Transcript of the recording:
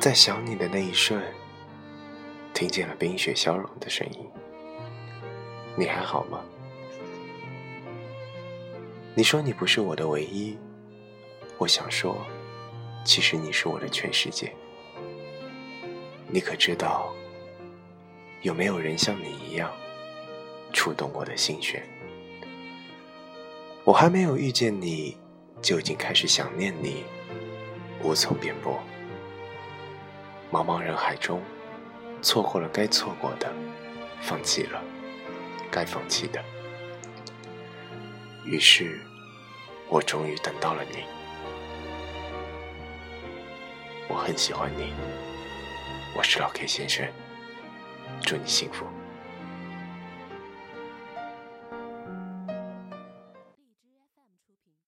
在想你的那一瞬，听见了冰雪消融的声音。你还好吗？你说你不是我的唯一，我想说，其实你是我的全世界。你可知道，有没有人像你一样触动我的心弦？我还没有遇见你，就已经开始想念你，无从辩驳。茫茫人海中，错过了该错过的，放弃了该放弃的。于是，我终于等到了你。我很喜欢你，我是老 K 先生，祝你幸福。